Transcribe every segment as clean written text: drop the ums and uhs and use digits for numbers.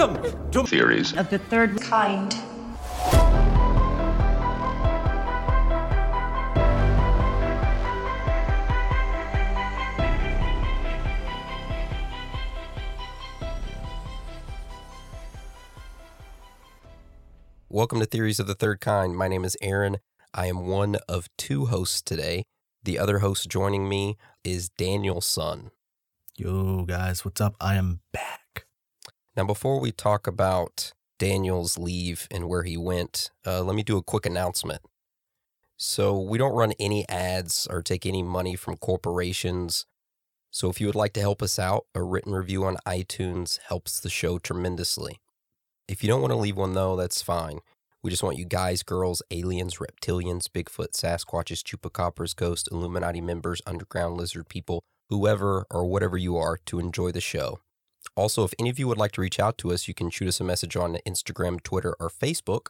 Welcome to Theories of the Third Kind. Welcome to Theories of the Third Kind. My name is Aaron. I am one of two hosts today. The other host joining me is Daniel Sun. Yo, guys, what's up? I am back. Now, before we talk about Daniel's leave and where he went, let me do a quick announcement. So we don't run any ads or take any money from corporations. So if you would like to help us out, a written review on iTunes helps the show tremendously. If you don't want to leave one, though, that's fine. We just want you guys, girls, aliens, reptilians, Bigfoot, Sasquatches, Chupacabras, ghosts, Illuminati members, underground lizard people, whoever or whatever you are, to enjoy the show. Also, if any of you would like to reach out to us, you can shoot us a message on Instagram, Twitter, or Facebook,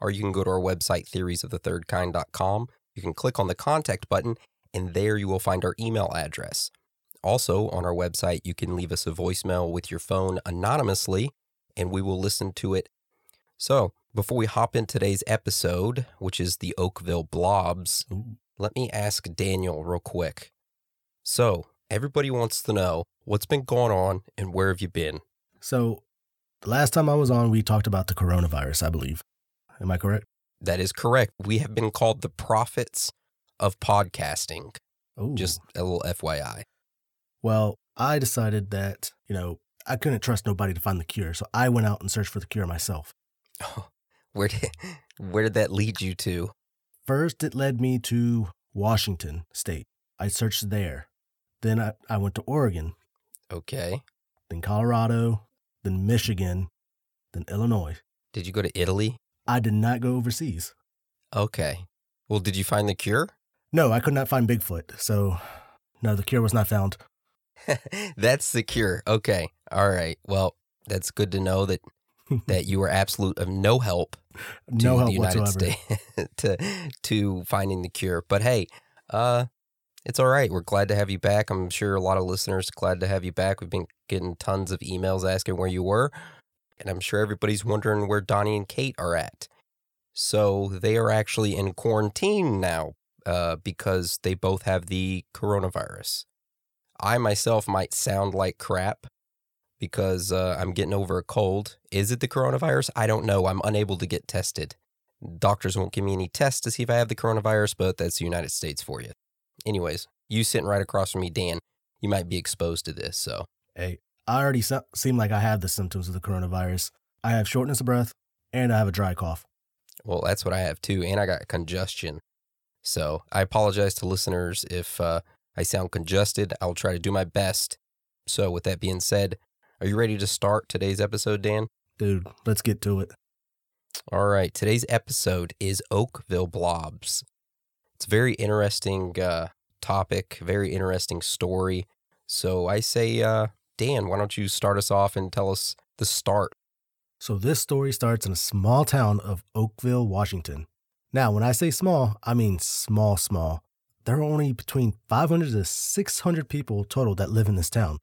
or you can go to our website, theoriesofthethirdkind.com. You can click on the contact button, and there you will find our email address. Also, on our website, you can leave us a voicemail with your phone anonymously, and we will listen to it. So, before we hop in today's episode, which is the Oakville Blobs, let me ask Daniel real quick. So, everybody wants to know, what's been going on and where have you been? So, the last time I was on, we talked about the coronavirus, I believe. Am I correct? That is correct. We have been called the prophets of podcasting. Ooh. Just a little FYI. Well, I decided that, I couldn't trust nobody to find the cure, so I went out and searched for the cure myself. Oh, where did that lead you to? First, it led me to Washington State. I searched there. Then I went to Oregon. Okay. Then Colorado. Then Michigan. Then Illinois. Did you go to Italy? I did not go overseas. Okay. Well, did you find the cure? No, I could not find Bigfoot. So, no, the cure was not found. That's the cure. Okay. All right. Well, that's good to know that you were absolute of no help to the United whatsoever. States to finding the cure. But hey, it's all right. We're glad to have you back. I'm sure a lot of listeners are glad to have you back. We've been getting tons of emails asking where you were, and I'm sure everybody's wondering where Donnie and Kate are at. So they are actually in quarantine now because they both have the coronavirus. I myself might sound like crap because I'm getting over a cold. Is it the coronavirus? I don't know. I'm unable to get tested. Doctors won't give me any tests to see if I have the coronavirus, but that's the United States for you. Anyways, you sitting right across from me, Dan, you might be exposed to this, so. Hey, I already seem like I have the symptoms of the coronavirus. I have shortness of breath, and I have a dry cough. Well, that's what I have, too, and I got congestion. So I apologize to listeners if I sound congested. I'll try to do my best. So with that being said, are you ready to start today's episode, Dan? Dude, let's get to it. All right. Today's episode is Oakville Blobs. It's a very interesting topic, very interesting story. So I say, Dan, why don't you start us off and tell us the start? So this story starts in a small town of Oakville, Washington. Now, when I say small, I mean small, small. There are only between 500 to 600 people total that live in this town.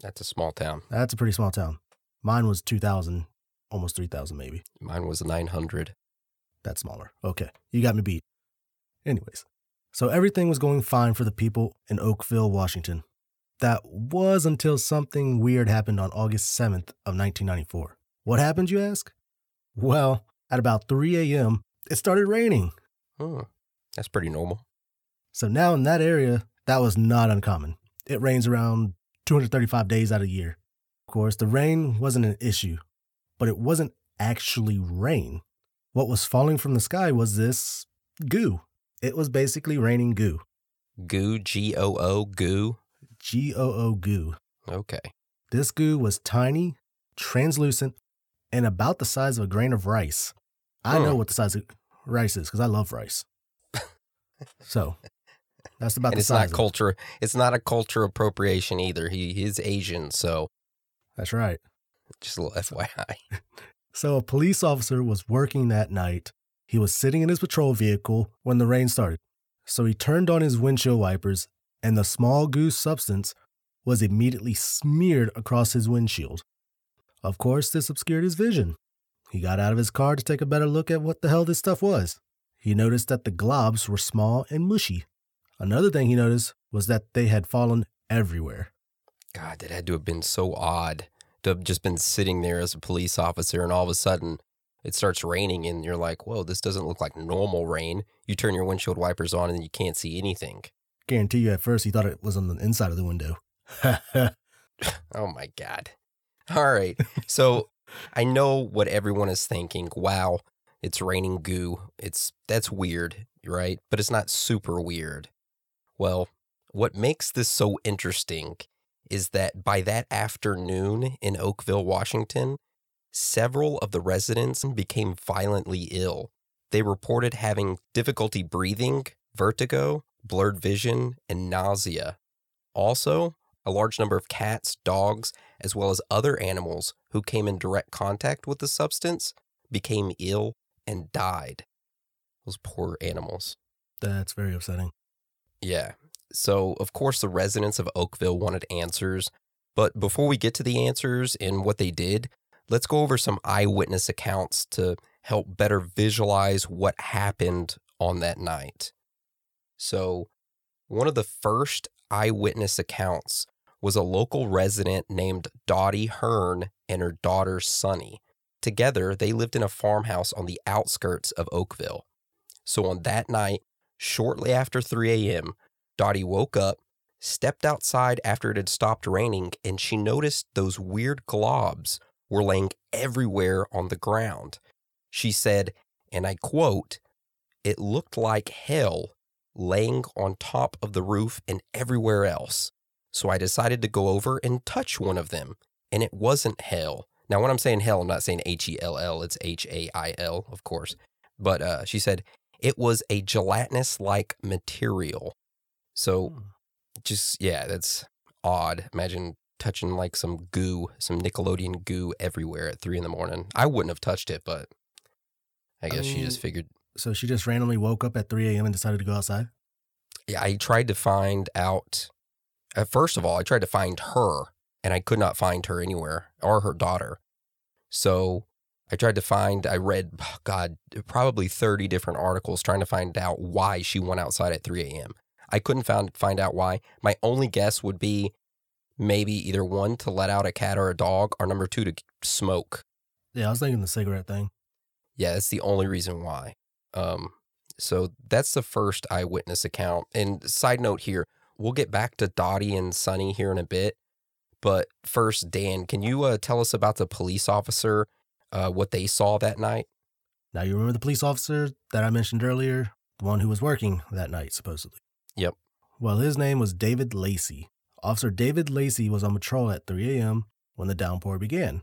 That's a small town. That's a pretty small town. Mine was 2,000, almost 3,000 maybe. Mine was 900. That's smaller. Okay, you got me beat. Anyways, so everything was going fine for the people in Oakville, Washington. That was until something weird happened on August 7th of 1994. What happened, you ask? Well, at about 3 a.m., it started raining. Oh, that's pretty normal. So now in that area, that was not uncommon. It rains around 235 days out of the year. Of course, the rain wasn't an issue, but it wasn't actually rain. What was falling from the sky was this goo. It was basically raining goo. Goo, G-O-O, goo? G-O-O, goo. Okay. This goo was tiny, translucent, and about the size of a grain of rice. I know what the size of rice is because I love rice. So... That's about and the it's size not culture. It. It's not a culture appropriation either. He is Asian, so. That's right. Just a little FYI. So a police officer was working that night. He was sitting in his patrol vehicle when the rain started. So he turned on his windshield wipers, and the small goo substance was immediately smeared across his windshield. Of course, this obscured his vision. He got out of his car to take a better look at what the hell this stuff was. He noticed that the globs were small and mushy. Another thing he noticed was that they had fallen everywhere. God, that had to have been so odd to have just been sitting there as a police officer, and all of a sudden it starts raining and you're like, whoa, this doesn't look like normal rain. You turn your windshield wipers on and you can't see anything. Guarantee you at first he thought it was on the inside of the window. Oh my God. All right. So I know what everyone is thinking. Wow, it's raining goo. That's weird, right? But it's not super weird. Well, what makes this so interesting is that by that afternoon in Oakville, Washington, several of the residents became violently ill. They reported having difficulty breathing, vertigo, blurred vision, and nausea. Also, a large number of cats, dogs, as well as other animals who came in direct contact with the substance became ill and died. Those poor animals. That's very upsetting. Yeah. So, of course, the residents of Oakville wanted answers. But before we get to the answers and what they did, let's go over some eyewitness accounts to help better visualize what happened on that night. So, one of the first eyewitness accounts was a local resident named Dottie Hearn and her daughter Sunny. Together, they lived in a farmhouse on the outskirts of Oakville. So on that night, shortly after 3 a.m., Dottie woke up, stepped outside after it had stopped raining, and she noticed those weird globs were laying everywhere on the ground. She said, and I quote, "It looked like hell laying on top of the roof and everywhere else. So I decided to go over and touch one of them, and it wasn't hell." Now, when I'm saying hell, I'm not saying H-E-L-L, it's H-A-I-L, of course. But she said, it was a gelatinous-like material. So, just, yeah, that's odd. Imagine touching, like, some goo, some Nickelodeon goo everywhere at 3 in the morning. I wouldn't have touched it, but I guess she just figured. So she just randomly woke up at 3 a.m. and decided to go outside? Yeah, I tried to find out. First of all, I tried to find her, and I could not find her anywhere, or her daughter. So I tried to find, I read, God, probably 30 different articles trying to find out why she went outside at 3 a.m. I couldn't find out why. My only guess would be maybe either one, to let out a cat or a dog, or number two, to smoke. Yeah, I was thinking the cigarette thing. Yeah, that's the only reason why. So that's the first eyewitness account. And side note here, we'll get back to Dottie and Sunny here in a bit. But first, Dan, can you tell us about the police officer, what they saw that night? Now, you remember the police officer that I mentioned earlier? The one who was working that night, supposedly. Yep. Well, his name was David Lacey. Officer David Lacey was on patrol at 3 a.m. when the downpour began.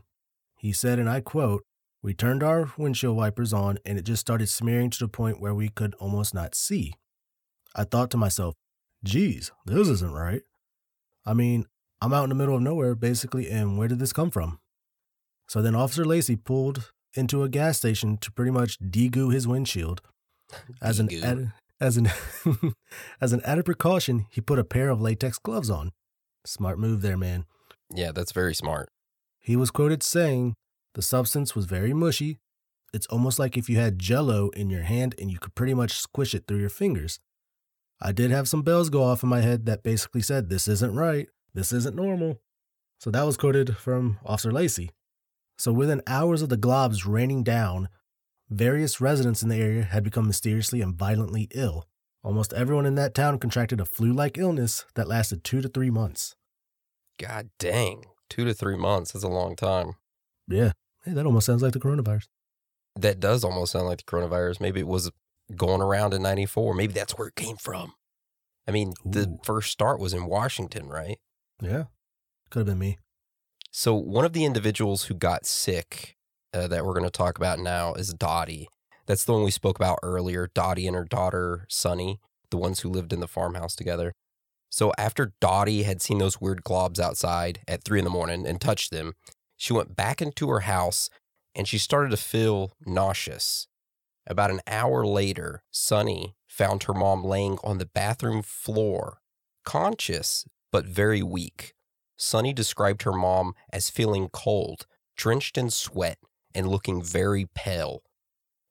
He said, and I quote, "We turned our windshield wipers on, and it just started smearing to the point where we could almost not see. I thought to myself, geez, this isn't right. I mean, I'm out in the middle of nowhere, basically, and where did this come from?" So then Officer Lacey pulled into a gas station to pretty much de-goo his windshield. As an added precaution, he put a pair of latex gloves on. Smart move there, man. Yeah, that's very smart. He was quoted saying, "The substance was very mushy. It's almost like if you had Jell-O in your hand and you could pretty much squish it through your fingers. I did have some bells go off in my head that basically said, this isn't right. This isn't normal." So that was quoted from Officer Lacey. So within hours of the globs raining down, various residents in the area had become mysteriously and violently ill. Almost everyone in that town contracted a flu-like illness that lasted 2 to 3 months. God dang, 2 to 3 months. That's a long time. Yeah. Hey, that almost sounds like the coronavirus. That does almost sound like the coronavirus. Maybe it was going around in 94. Maybe that's where it came from. I mean, ooh, the first start was in Washington, right? Yeah. Could have been me. So one of the individuals who got sick that we're going to talk about now is Dottie. That's the one we spoke about earlier. Dottie and her daughter, Sunny, the ones who lived in the farmhouse together. So after Dottie had seen those weird globs outside at 3 in the morning and touched them, she went back into her house, and she started to feel nauseous. About an hour later, Sunny found her mom laying on the bathroom floor, conscious but very weak. Sunny described her mom as feeling cold, drenched in sweat and looking very pale.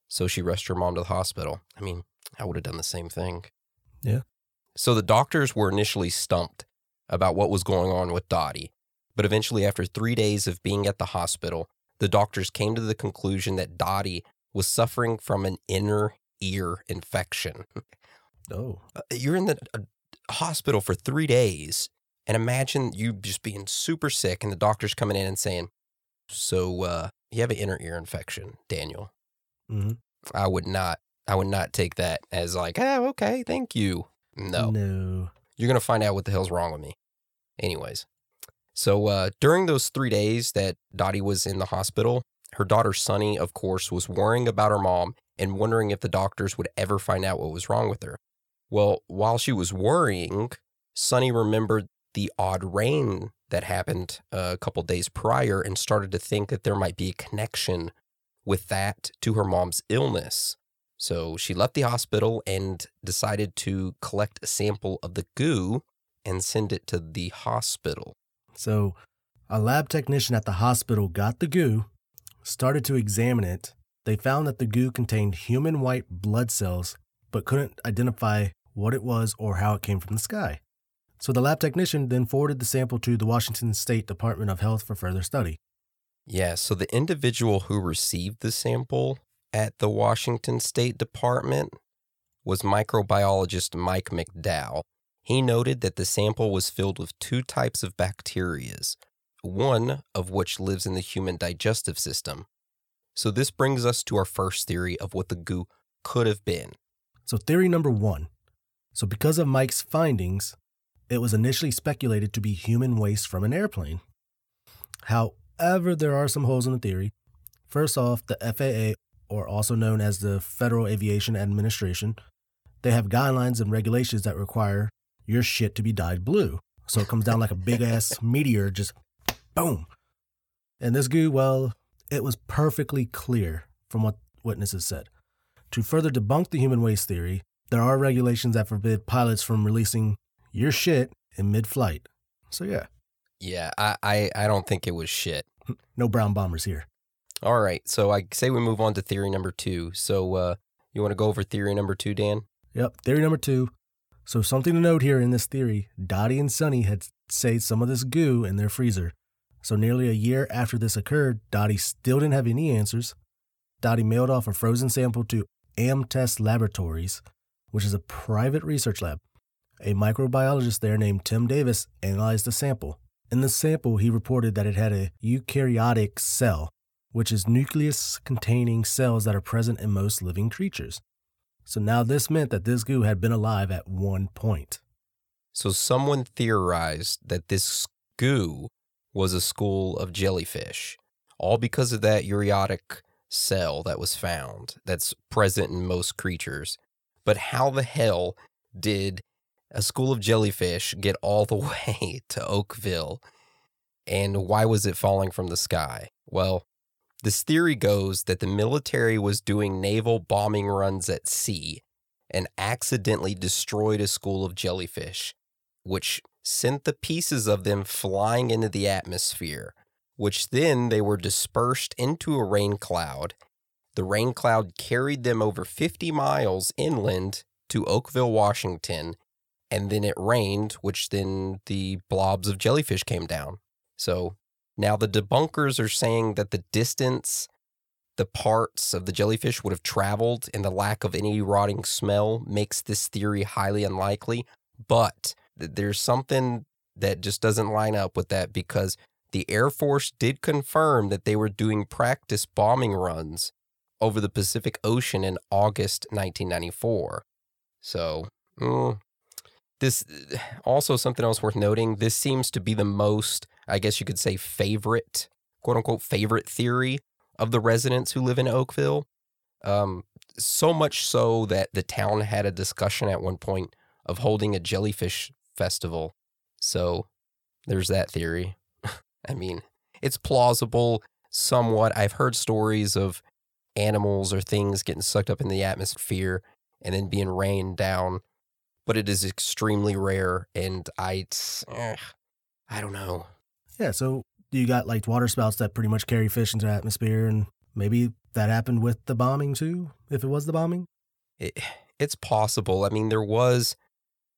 So she rushed her mom to the hospital. I mean, I would have done the same thing. Yeah. So the doctors were initially stumped about what was going on with Dottie. But eventually, after 3 days of being at the hospital, the doctors came to the conclusion that Dottie was suffering from an inner ear infection. Oh. You're in the hospital for 3 days, and imagine you just being super sick and the doctors coming in and saying, so you have an inner ear infection, Daniel. Mm-hmm. I would not take that as like, oh, okay, thank you. No. You're going to find out what the hell's wrong with me. Anyways. So during those 3 days that Dottie was in the hospital, her daughter Sunny, of course, was worrying about her mom and wondering if the doctors would ever find out what was wrong with her. Well, while she was worrying, Sunny remembered the odd rain that happened a couple days prior and started to think that there might be a connection with that to her mom's illness. So she left the hospital and decided to collect a sample of the goo and send it to the hospital. So a lab technician at the hospital got the goo, started to examine it. They found that the goo contained human white blood cells, but couldn't identify what it was or how it came from the sky. So the lab technician then forwarded the sample to the Washington State Department of Health for further study. Yeah, so the individual who received the sample at the Washington State Department was microbiologist Mike McDowell. He noted that the sample was filled with two types of bacteria, one of which lives in the human digestive system. So this brings us to our first theory of what the goo could have been. So theory number one. So because of Mike's findings, it was initially speculated to be human waste from an airplane. However, there are some holes in the theory. First off, the FAA, or also known as the Federal Aviation Administration, they have guidelines and regulations that require your shit to be dyed blue. So it comes down like a big-ass meteor, just boom. And this goo, well, it was perfectly clear from what witnesses said. To further debunk the human waste theory, there are regulations that forbid pilots from releasing your shit in mid-flight. So yeah. Yeah, I don't think it was shit. No brown bombers here. All right, so I say we move on to theory number two. So you want to go over theory number two, Dan? Yep, theory number two. So something to note here in this theory, Dottie and Sunny had saved some of this goo in their freezer. So nearly a year after this occurred, Dottie still didn't have any answers. Dottie mailed off a frozen sample to Amtest Laboratories, which is a private research lab. A microbiologist there named Tim Davis analyzed the sample. In the sample, he reported that it had a eukaryotic cell, which is nucleus-containing cells that are present in most living creatures. So now this meant that this goo had been alive at one point. So someone theorized that this goo was a school of jellyfish, all because of that eukaryotic cell that was found that's present in most creatures. But how the hell did a school of jellyfish get all the way to Oakville, and why was it falling from the sky? Well, this theory goes that the military was doing naval bombing runs at sea and accidentally destroyed a school of jellyfish, which sent the pieces of them flying into the atmosphere, which then they were dispersed into a rain cloud. The rain cloud carried them over 50 miles inland to Oakville, Washington, and then it rained, which then the blobs of jellyfish came down. So now, the debunkers are saying that the distance the parts of the jellyfish would have traveled and the lack of any rotting smell makes this theory highly unlikely, but there's something that just doesn't line up with that because the Air Force did confirm that they were doing practice bombing runs over the Pacific Ocean in August 1994. So, this also something else worth noting, this seems to be the most, I guess you could say, favorite, quote-unquote, favorite theory of the residents who live in Oakville. So much so that the town had a discussion at one point of holding a jellyfish festival. So there's that theory. I mean, it's plausible somewhat. I've heard stories of animals or things getting sucked up in the atmosphere and then being rained down, but it is extremely rare, and I don't know. Yeah, so you got like water spouts that pretty much carry fish into the atmosphere, and maybe that happened with the bombing too, if it was the bombing. It's possible. I mean, there was,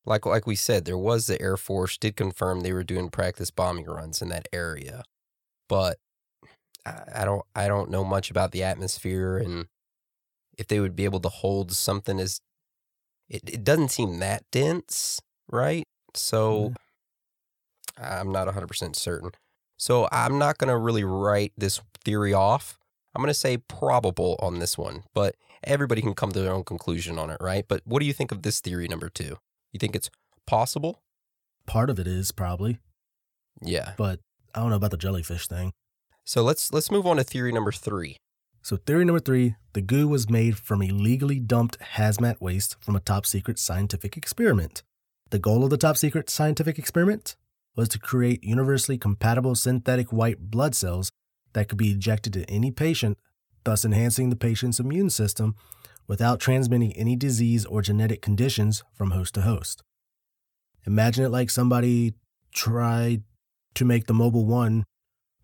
like we said, there was the Air Force did confirm they were doing practice bombing runs in that area, but I don't know much about the atmosphere and if they would be able to hold something as it doesn't seem that dense, right? So I'm not 100% certain. So I'm not going to really write this theory off. I'm going to say probable on this one, but everybody can come to their own conclusion on it, right? But what do you think of this theory number two? You think it's possible? Part of it is probably. Yeah. But I don't know about the jellyfish thing. So let's move on to theory number three. So theory number three, the goo was made from illegally dumped hazmat waste from a top-secret scientific experiment. The goal of the top-secret scientific experiment was to create universally compatible synthetic white blood cells that could be injected to any patient, thus enhancing the patient's immune system without transmitting any disease or genetic conditions from host to host. Imagine it like somebody tried to make the Mobile One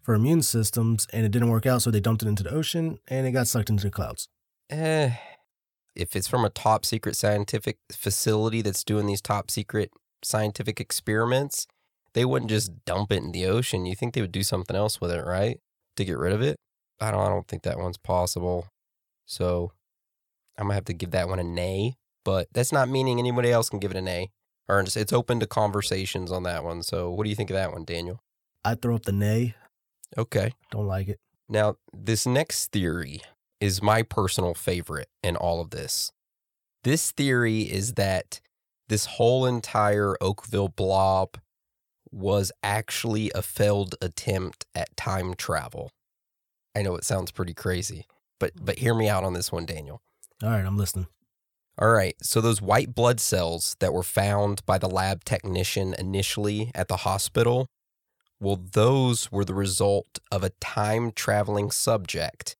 for immune systems, and it didn't work out, so they dumped it into the ocean, and it got sucked into the clouds. If it's from a top-secret scientific facility that's doing these top-secret scientific experiments, they wouldn't just dump it in the ocean. You think they would do something else with it, right, to get rid of it? I don't think that one's possible, so I'm going to have to give that one a nay, but that's not meaning anybody else can give it a nay. Or it's open to conversations on that one, so what do you think of that one, Daniel? I'd throw up the nay. Okay. Don't like it. Now, this next theory is my personal favorite in all of this. This theory is that this whole entire Oakville blob was actually a failed attempt at time travel. I know it sounds pretty crazy, but hear me out on this one, Daniel. All right, I'm listening. All right, so those white blood cells that were found by the lab technician initially at the hospital, well, those were the result of a time-traveling subject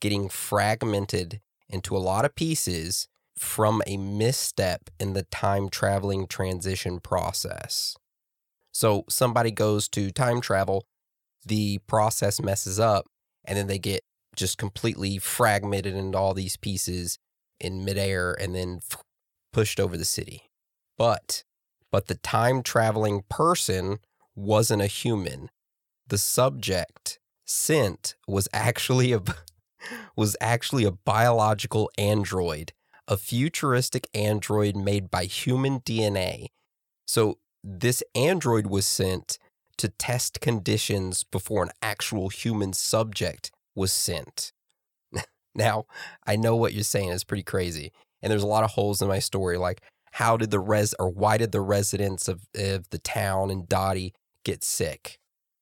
getting fragmented into a lot of pieces from a misstep in the time-traveling transition process. So somebody goes to time travel, the process messes up, and then they get just completely fragmented into all these pieces in midair and then pushed over the city. But the time-traveling person wasn't a human. The subject sent was actually a biological android, a futuristic android made by human DNA. So this android was sent to test conditions before an actual human subject was sent. Now, I know what you're saying is pretty crazy, and there's a lot of holes in my story, like why did the residents of the town and Dottie get sick?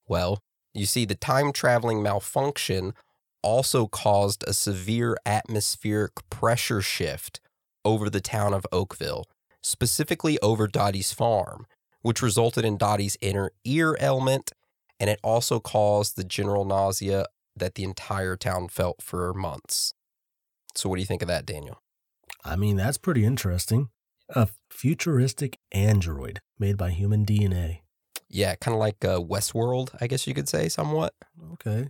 Well, you see, the time-traveling malfunction also caused a severe atmospheric pressure shift over the town of Oakville, specifically over Dottie's farm, which resulted in Dottie's inner ear ailment, and it also caused the general nausea that the entire town felt for months. So what do you think of that, Daniel? I mean, that's pretty interesting. A futuristic android made by human DNA. Yeah, kind of like Westworld, I guess you could say, somewhat. Okay.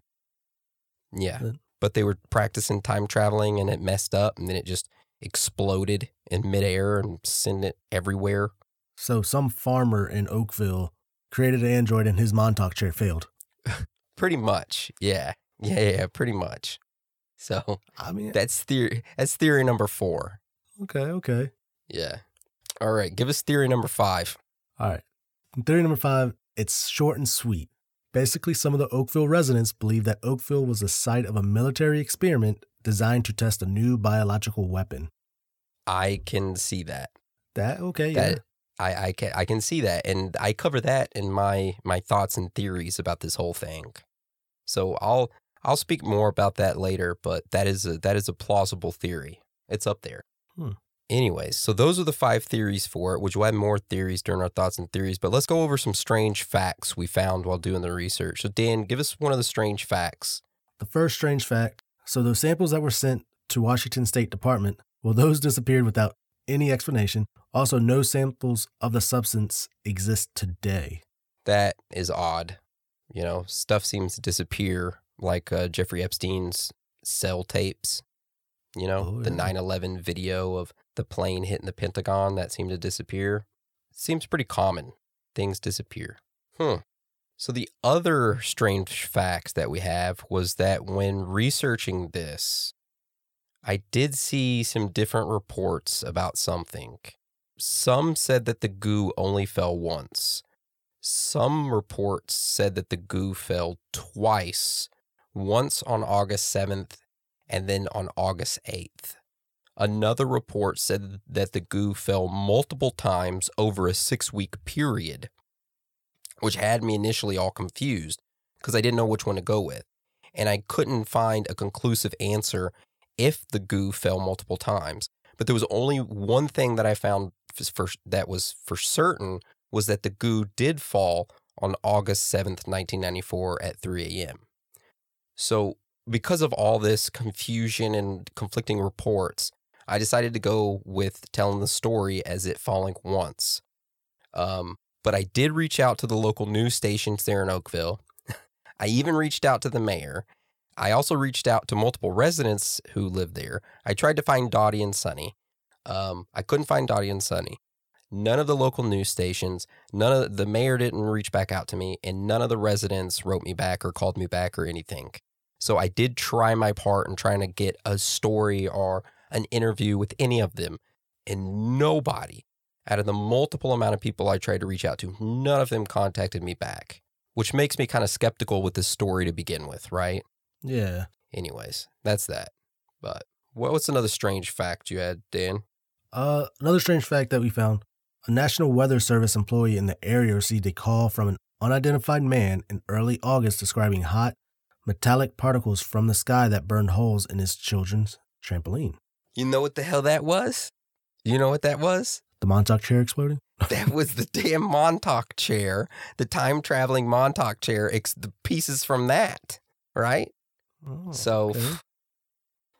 Yeah, but they were practicing time traveling, and it messed up, and then it just exploded in midair and sent it everywhere. So some farmer in Oakville created an android, and his Montauk chair failed. Pretty much, yeah. Yeah, pretty much. So I mean, that's theory number four. Okay. Yeah. All right, give us theory number five. All right. Theory number five, it's short and sweet. Basically, some of the Oakville residents believe that Oakville was the site of a military experiment designed to test a new biological weapon. I can see that. Yeah. I can see that, and I cover that in my thoughts and theories about this whole thing. So I'll speak more about that later, but that is a plausible theory. It's up there. Anyways, so those are the five theories for it. Would you add more theories during our thoughts and theories? But let's go over some strange facts we found while doing the research. So, Dan, give us one of the strange facts. The first strange fact. So those samples that were sent to Washington State Department, well, those disappeared without any explanation. Also, no samples of the substance exist today. That is odd. You know, stuff seems to disappear, like Jeffrey Epstein's cell tapes. You know, the 9/11 video of the plane hitting the Pentagon that seemed to disappear. Seems pretty common. Things disappear. So the other strange facts that we have was that when researching this, I did see some different reports about something. Some said that the goo only fell once. Some reports said that the goo fell twice, once on August 7th and then on August 8th. Another report said that the goo fell multiple times over a 6-week period, which had me initially all confused because I didn't know which one to go with. And I couldn't find a conclusive answer if the goo fell multiple times. But there was only one thing that I found that was for certain, was that the goo did fall on August 7th, 1994 at 3 a.m. So because of all this confusion and conflicting reports, I decided to go with telling the story as it falling once. But I did reach out to the local news stations there in Oakville. I even reached out to the mayor. I also reached out to multiple residents who lived there. I tried to find Dottie and Sunny. I couldn't find Dottie and Sunny. None of the local news stations, none of the mayor didn't reach back out to me, and none of the residents wrote me back or called me back or anything. So I did try my part in trying to get a story or an interview with any of them, and nobody, out of the multiple amount of people I tried to reach out to, none of them contacted me back, which makes me kind of skeptical with this story to begin with, right? Yeah. Anyways, that's that. But what's another strange fact you had, Dan? Another strange fact that we found. A National Weather Service employee in the area received a call from an unidentified man in early August describing hot, metallic particles from the sky that burned holes in his children's trampoline. You know what the hell that was? You know what that was? The Montauk chair exploding? That was the damn Montauk chair, the time-traveling Montauk chair, the pieces from that, right? Oh, so,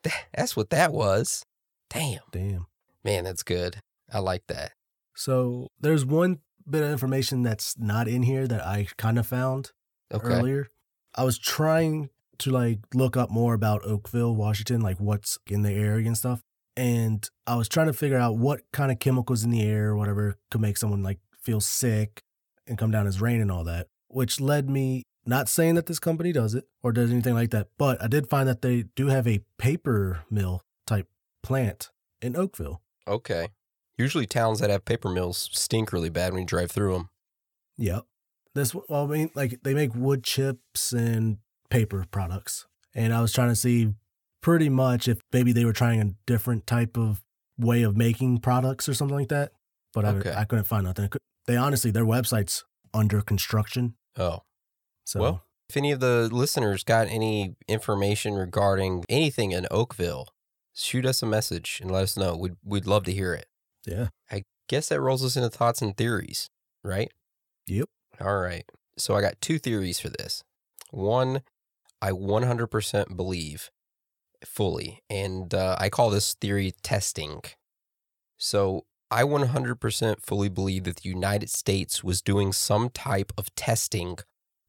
okay. That's what that was. Damn. Man, that's good. I like that. So there's one bit of information that's not in here that I kind of found earlier. I was trying to look up more about Oakville, Washington, what's in the area and stuff. And I was trying to figure out what kind of chemicals in the air or whatever could make someone feel sick and come down as rain and all that, which led me, not saying that this company does it or does anything like that, but I did find that they do have a paper mill type plant in Oakville. Okay. Usually towns that have paper mills stink really bad when you drive through them. Yep. They make wood chips and paper products. And I was trying to see pretty much if maybe they were trying a different type of way of making products or something like that. But I couldn't find nothing. They honestly, their website's under construction. Oh. So. Well, if any of the listeners got any information regarding anything in Oakville, shoot us a message and let us know. We'd love to hear it. Yeah. I guess that rolls us into thoughts and theories, right? Yep. All right. So I got two theories for this. One, I 100% believe fully, and I call this theory testing. So I 100% fully believe that the United States was doing some type of testing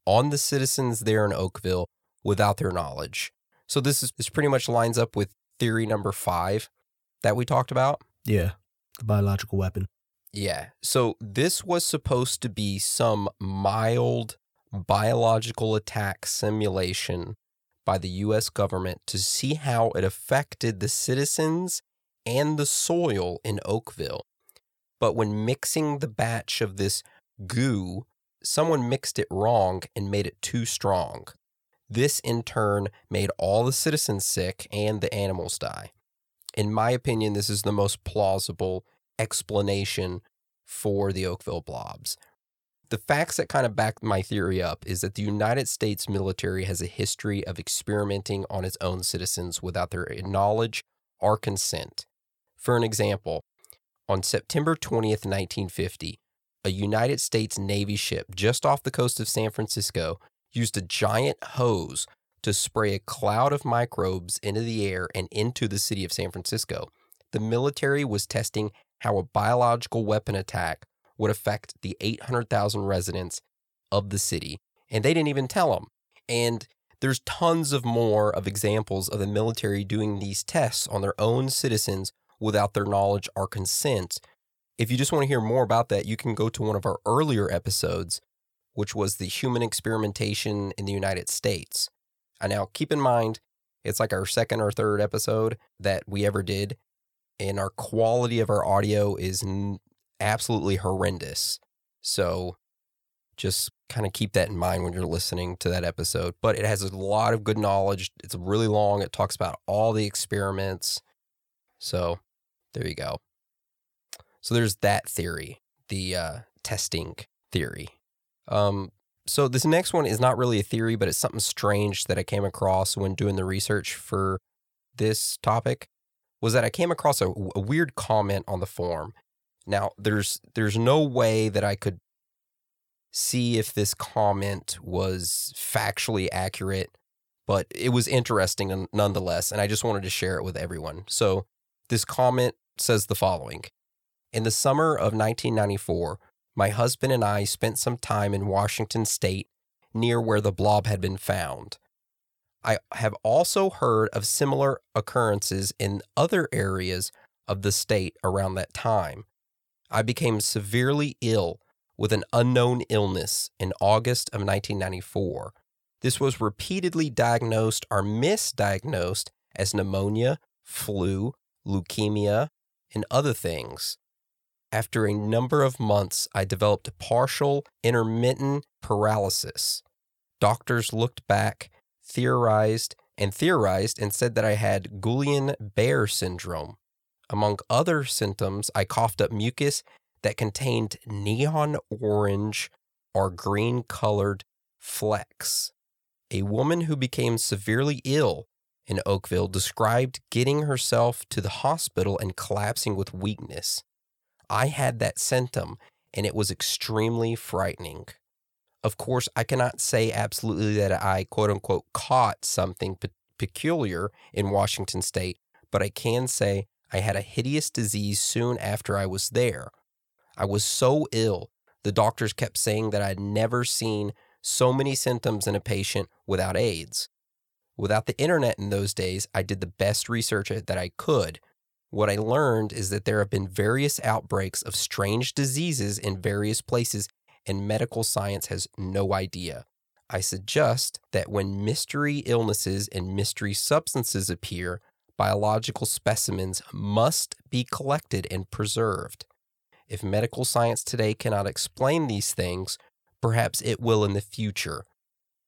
on the citizens there in Oakville without their knowledge. So this pretty much lines up with theory number 5 that we talked about. Yeah. The biological weapon. Yeah. So this was supposed to be some mild biological attack simulation by the U.S. government to see how it affected the citizens and the soil in Oakville. But when mixing the batch of this goo, someone mixed it wrong and made it too strong. This, in turn, made all the citizens sick and the animals die. In my opinion, this is the most plausible explanation for the Oakville Blobs. The facts that kind of back my theory up is that the United States military has a history of experimenting on its own citizens without their knowledge or consent. For an example, on September 20th, 1950, a United States Navy ship just off the coast of San Francisco used a giant hose to spray a cloud of microbes into the air and into the city of San Francisco. The military was testing how a biological weapon attack would affect the 800,000 residents of the city and they didn't even tell them. And there's tons of more of examples of the military doing these tests on their own citizens without their knowledge or consent. If you just want to hear more about that, you can go to one of our earlier episodes, which was the human experimentation in the United States. And now keep in mind, it's like our second or third episode that we ever did, and our quality of our audio is absolutely horrendous. So just kind of keep that in mind when you're listening to that episode. But it has a lot of good knowledge. It's really long. It talks about all the experiments. So there you go. So there's that theory, the testing theory. So this next one is not really a theory, but it's something strange that I came across when doing the research for this topic, was that I came across a weird comment on the forum. Now, there's no way that I could see if this comment was factually accurate, but it was interesting nonetheless, and I just wanted to share it with everyone. So this comment says the following. In the summer of 1994, my husband and I spent some time in Washington State near where the blob had been found. I have also heard of similar occurrences in other areas of the state around that time. I became severely ill with an unknown illness in August of 1994. This was repeatedly diagnosed or misdiagnosed as pneumonia, flu, leukemia, and other things. After a number of months, I developed partial intermittent paralysis. Doctors looked back, theorized, and said that I had Guillain-Barré syndrome. Among other symptoms, I coughed up mucus that contained neon orange or green-colored flecks. A woman who became severely ill in Oakville described getting herself to the hospital and collapsing with weakness. I had that symptom, and it was extremely frightening. Of course, I cannot say absolutely that I, quote-unquote, caught something peculiar in Washington State, but I can say I had a hideous disease soon after I was there. I was so ill, the doctors kept saying that I had never seen so many symptoms in a patient without AIDS. Without the internet in those days, I did the best research that I could. What I learned is that there have been various outbreaks of strange diseases in various places, and medical science has no idea. I suggest that when mystery illnesses and mystery substances appear, biological specimens must be collected and preserved. If medical science today cannot explain these things, perhaps it will in the future.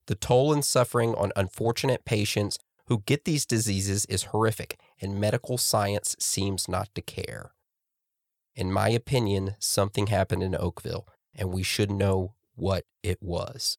The toll and suffering on unfortunate patients who get these diseases is horrific, and medical science seems not to care. In my opinion, something happened in Oakville, and we should know what it was.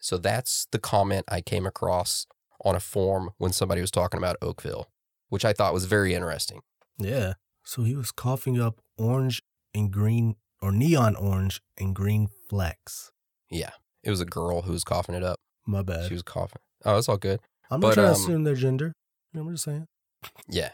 So that's the comment I came across on a forum when somebody was talking about Oakville, which I thought was very interesting. Yeah, so he was coughing up orange and green, or neon orange and green flecks. Yeah, it was a girl who was coughing it up. My bad. She was coughing. Oh, that's all good. I'm not trying to assume their gender. You know what I'm saying? Yeah.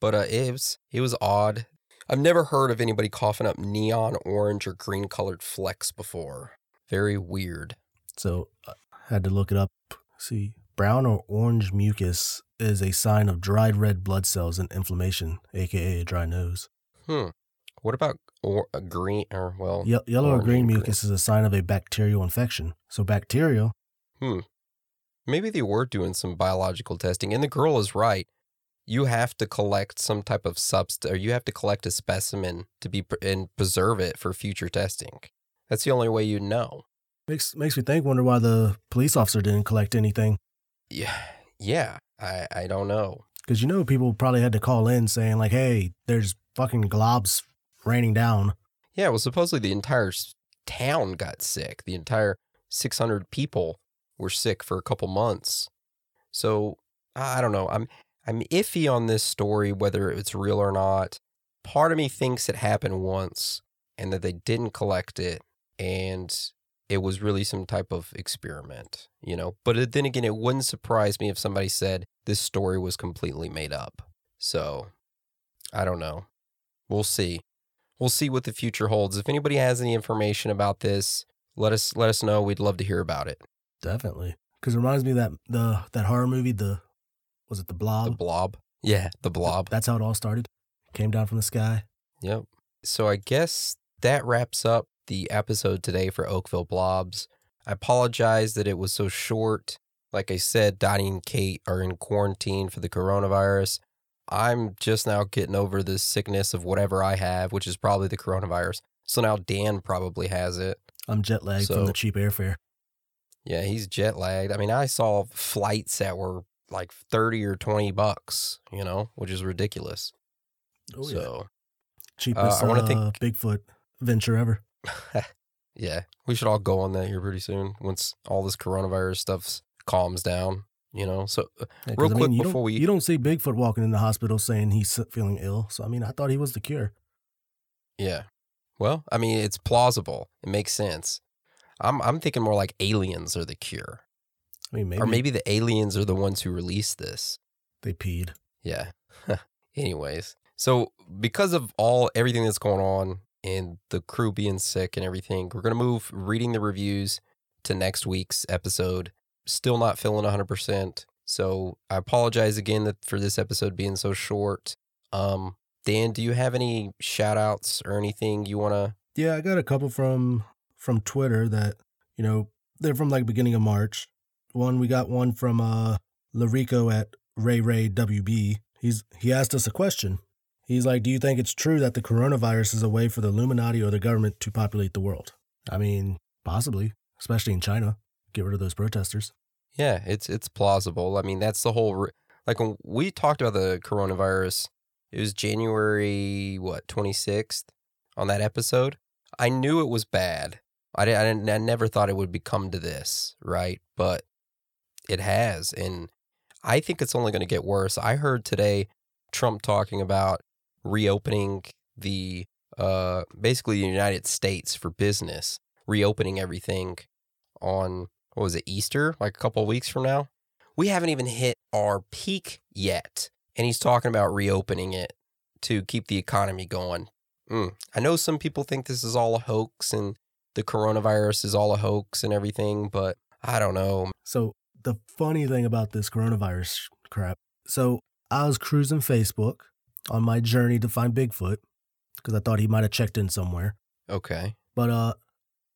But it was odd. I've never heard of anybody coughing up neon orange or green-colored flecks before. Very weird. So I had to look it up. See, brown or orange mucus is a sign of dried red blood cells and inflammation, a.k.a. a dry nose. What about yellow or green mucus is a sign of a bacterial infection. So bacterial. Maybe they were doing some biological testing, and the girl is right. You have to collect some type of substance, or you have to collect a specimen to be and preserve it for future testing. That's the only way you know. Makes me think. Wonder why the police officer didn't collect anything. Yeah, I don't know. Because people probably had to call in saying like, "Hey, there's fucking globs raining down." Yeah, well, supposedly the entire town got sick. The entire 600 people. Were sick for a couple months. So, I don't know. I'm iffy on this story, whether it's real or not. Part of me thinks it happened once and that they didn't collect it and it was really some type of experiment, But then again, it wouldn't surprise me if somebody said this story was completely made up. So, I don't know. We'll see. We'll see what the future holds. If anybody has any information about this, Let us know. We'd love to hear about it. Definitely. Because it reminds me of that horror movie, was it The Blob? The Blob. Yeah, The Blob. That's how it all started. Came down from the sky. Yep. So I guess that wraps up the episode today for Oakville Blobs. I apologize that it was so short. Like I said, Donnie and Kate are in quarantine for the coronavirus. I'm just now getting over this sickness of whatever I have, which is probably the coronavirus. So now Dan probably has it. I'm jet lagged from the cheap airfare. Yeah, he's jet lagged. I mean, I saw flights that were like $30 or $20, you know, which is ridiculous. Oh, so yeah. Cheapest Bigfoot venture ever. Yeah, we should all go on that here pretty soon once all this coronavirus stuff calms down, you know. So you don't see Bigfoot walking in the hospital saying he's feeling ill. So I mean, I thought he was the cure. Yeah. Well, I mean, it's plausible. It makes sense. I'm thinking more like aliens are the cure. I mean, maybe. Or maybe the aliens are the ones who released this. They peed. Yeah. Anyways, so because of everything that's going on and the crew being sick and everything, we're going to move reading the reviews to next week's episode. Still not feeling 100%. So I apologize again for this episode being so short. Dan, do you have any shout outs or anything you want to? Yeah, I got a couple from Twitter that, you know, they're from like beginning of March. We got one from Larico at Ray Ray WB. He asked us a question. He's like, do you think it's true that the coronavirus is a way for the Illuminati or the government to populate the world? I mean, possibly, especially in China. Get rid of those protesters. Yeah, it's plausible. I mean, that's the whole, like when we talked about the coronavirus, it was January, 26th on that episode. I knew it was bad. I never thought it would come to this, right? But it has, and I think it's only going to get worse. I heard today Trump talking about reopening the, basically the United States for business, reopening everything on, what was it, Easter? Like a couple of weeks from now? We haven't even hit our peak yet, and he's talking about reopening it to keep the economy going. I know some people think this is all a hoax and the coronavirus is all a hoax and everything, but I don't know. So the funny thing about this coronavirus crap, so I was cruising Facebook on my journey to find Bigfoot because I thought he might have checked in somewhere. Okay. But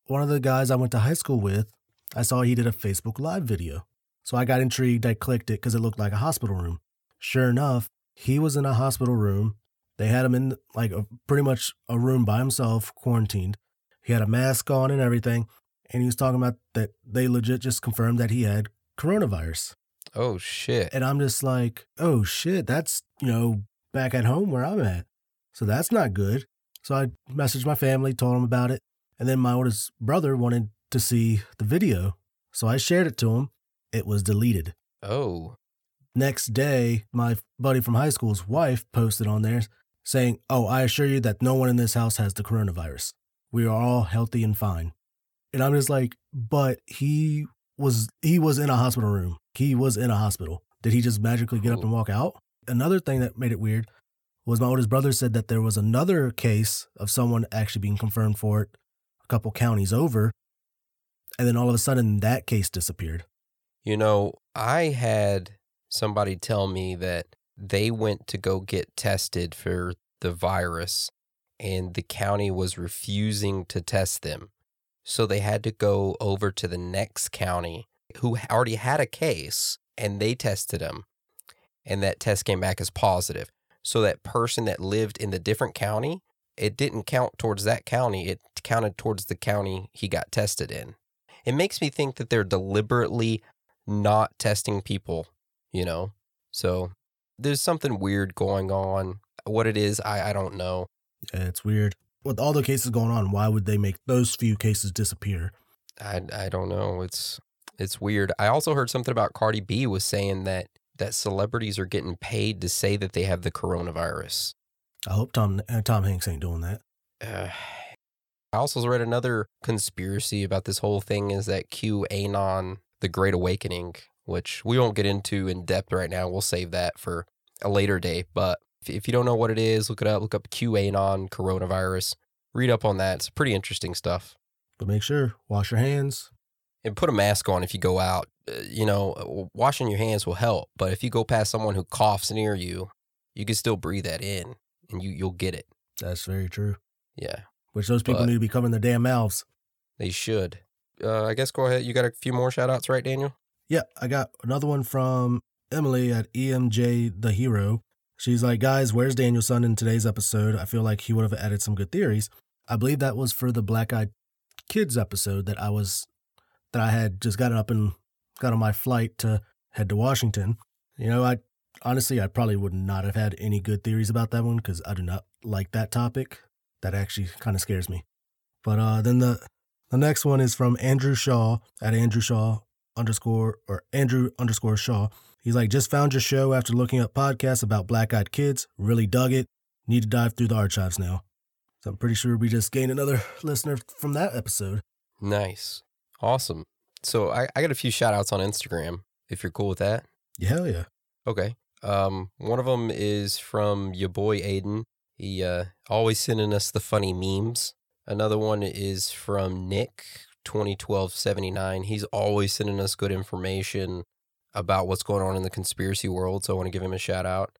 one of the guys I went to high school with, I saw he did a Facebook Live video. So I got intrigued. I clicked it because it looked like a hospital room. Sure enough, he was in a hospital room. They had him in like pretty much a room by himself, quarantined. He had a mask on and everything. And he was talking about that they legit just confirmed that he had coronavirus. Oh, shit. And I'm just like, oh, shit, that's, you know, back at home where I'm at. So that's not good. So I messaged my family, told them about it. And then my oldest brother wanted to see the video. So I shared it to him. It was deleted. Oh. Next day, my buddy from high school's wife posted on there saying, oh, I assure you that no one in this house has the coronavirus. We are all healthy and fine. And I'm just like, but he was in a hospital room. He was in a hospital. Did he just magically get up and walk out? Another thing that made it weird was my oldest brother said that there was another case of someone actually being confirmed for it a couple counties over. And then all of a sudden that case disappeared. You know, I had somebody tell me that they went to go get tested for the virus and the county was refusing to test them. So they had to go over to the next county who already had a case, and they tested him. And that test came back as positive. So that person that lived in the different county, it didn't count towards that county. It counted towards the county he got tested in. It makes me think that they're deliberately not testing people, you know? So there's something weird going on. What it is, I don't know. Yeah, it's weird. With all the cases going on, why would they make those few cases disappear? I don't know. It's weird. I also heard something about Cardi B was saying that celebrities are getting paid to say that they have the coronavirus. I hope Tom Hanks ain't doing that. I also read another conspiracy about this whole thing is that QAnon, the Great Awakening, which we won't get into in depth right now. We'll save that for a later day, but if you don't know what it is, look it up. Look up QAnon coronavirus. Read up on that. It's pretty interesting stuff. But make sure, wash your hands. And put a mask on if you go out. You know, washing your hands will help. But if you go past someone who coughs near you, you can still breathe that in and you'll get it. That's very true. Yeah. Which those people need to be covering their damn mouths. They should. I guess go ahead. You got a few more shout outs, right, Daniel? Yeah. I got another one from Emily at EMJTheHero. She's like, guys, where's Daniel Sun in today's episode? I feel like he would have added some good theories. I believe that was for the Black Eyed Kids episode that I had just gotten up and got on my flight to head to Washington. You know, I probably would not have had any good theories about that one because I do not like that topic. That actually kind of scares me. But then the next one is from Andrew Shaw at Andrew_Shaw. He's like, just found your show after looking up podcasts about black-eyed kids. Really dug it. Need to dive through the archives now. So I'm pretty sure we just gained another listener from that episode. Nice. Awesome. So I got a few shout-outs on Instagram, if you're cool with that. Yeah, hell yeah. Okay. One of them is from your boy Aiden. He always sending us the funny memes. Another one is from Nick, 201279. He's always sending us good information about what's going on in the conspiracy world, so I want to give him a shout out.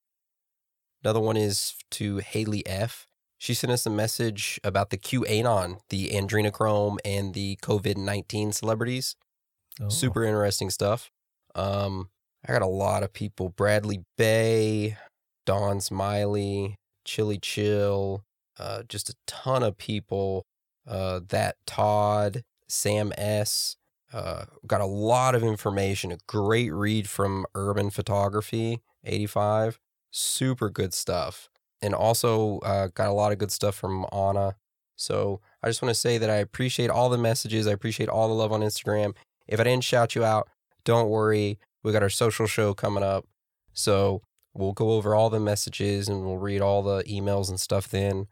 Another one is to Haley F. She sent us a message about the QAnon, the adrenochrome, and the COVID-19 celebrities. Oh. Super interesting stuff. I got a lot of people. Bradley Bay, Dawn Smiley, Chili Chill, just a ton of people. That Todd, Sam S. Got a lot of information. A great read from Urban Photography, 85. Super good stuff. And also got a lot of good stuff from Anna. So I just want to say that I appreciate all the messages. I appreciate all the love on Instagram. If I didn't shout you out, don't worry. We got our social show coming up. So we'll go over all the messages and we'll read all the emails and stuff then.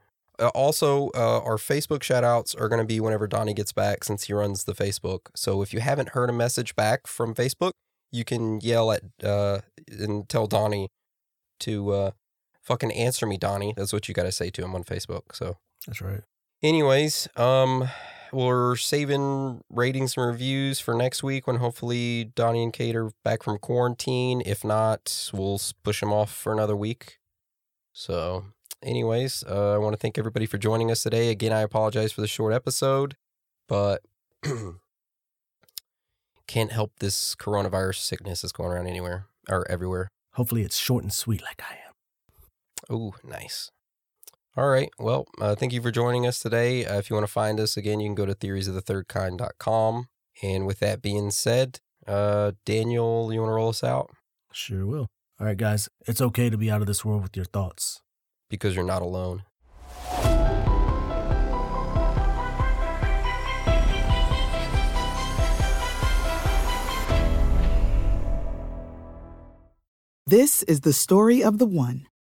Also, our Facebook shout-outs are going to be whenever Donnie gets back since he runs the Facebook. So if you haven't heard a message back from Facebook, you can yell at and tell Donnie to fucking answer me, Donnie. That's what you got to say to him on Facebook. So that's right. Anyways, we're saving ratings and reviews for next week when hopefully Donnie and Kate are back from quarantine. If not, we'll push them off for another week. So anyways, I want to thank everybody for joining us today. Again, I apologize for the short episode, but can't help this coronavirus sickness that's going around anywhere or everywhere. Hopefully it's short and sweet like I am. Ooh, nice. All right. Well, thank you for joining us today. If you want to find us again, you can go to theoriesofthethirdkind.com. And with that being said, Daniel, you want to roll us out? Sure will. All right, guys. It's okay to be out of this world with your thoughts. Because you're not alone. This is the story of the one.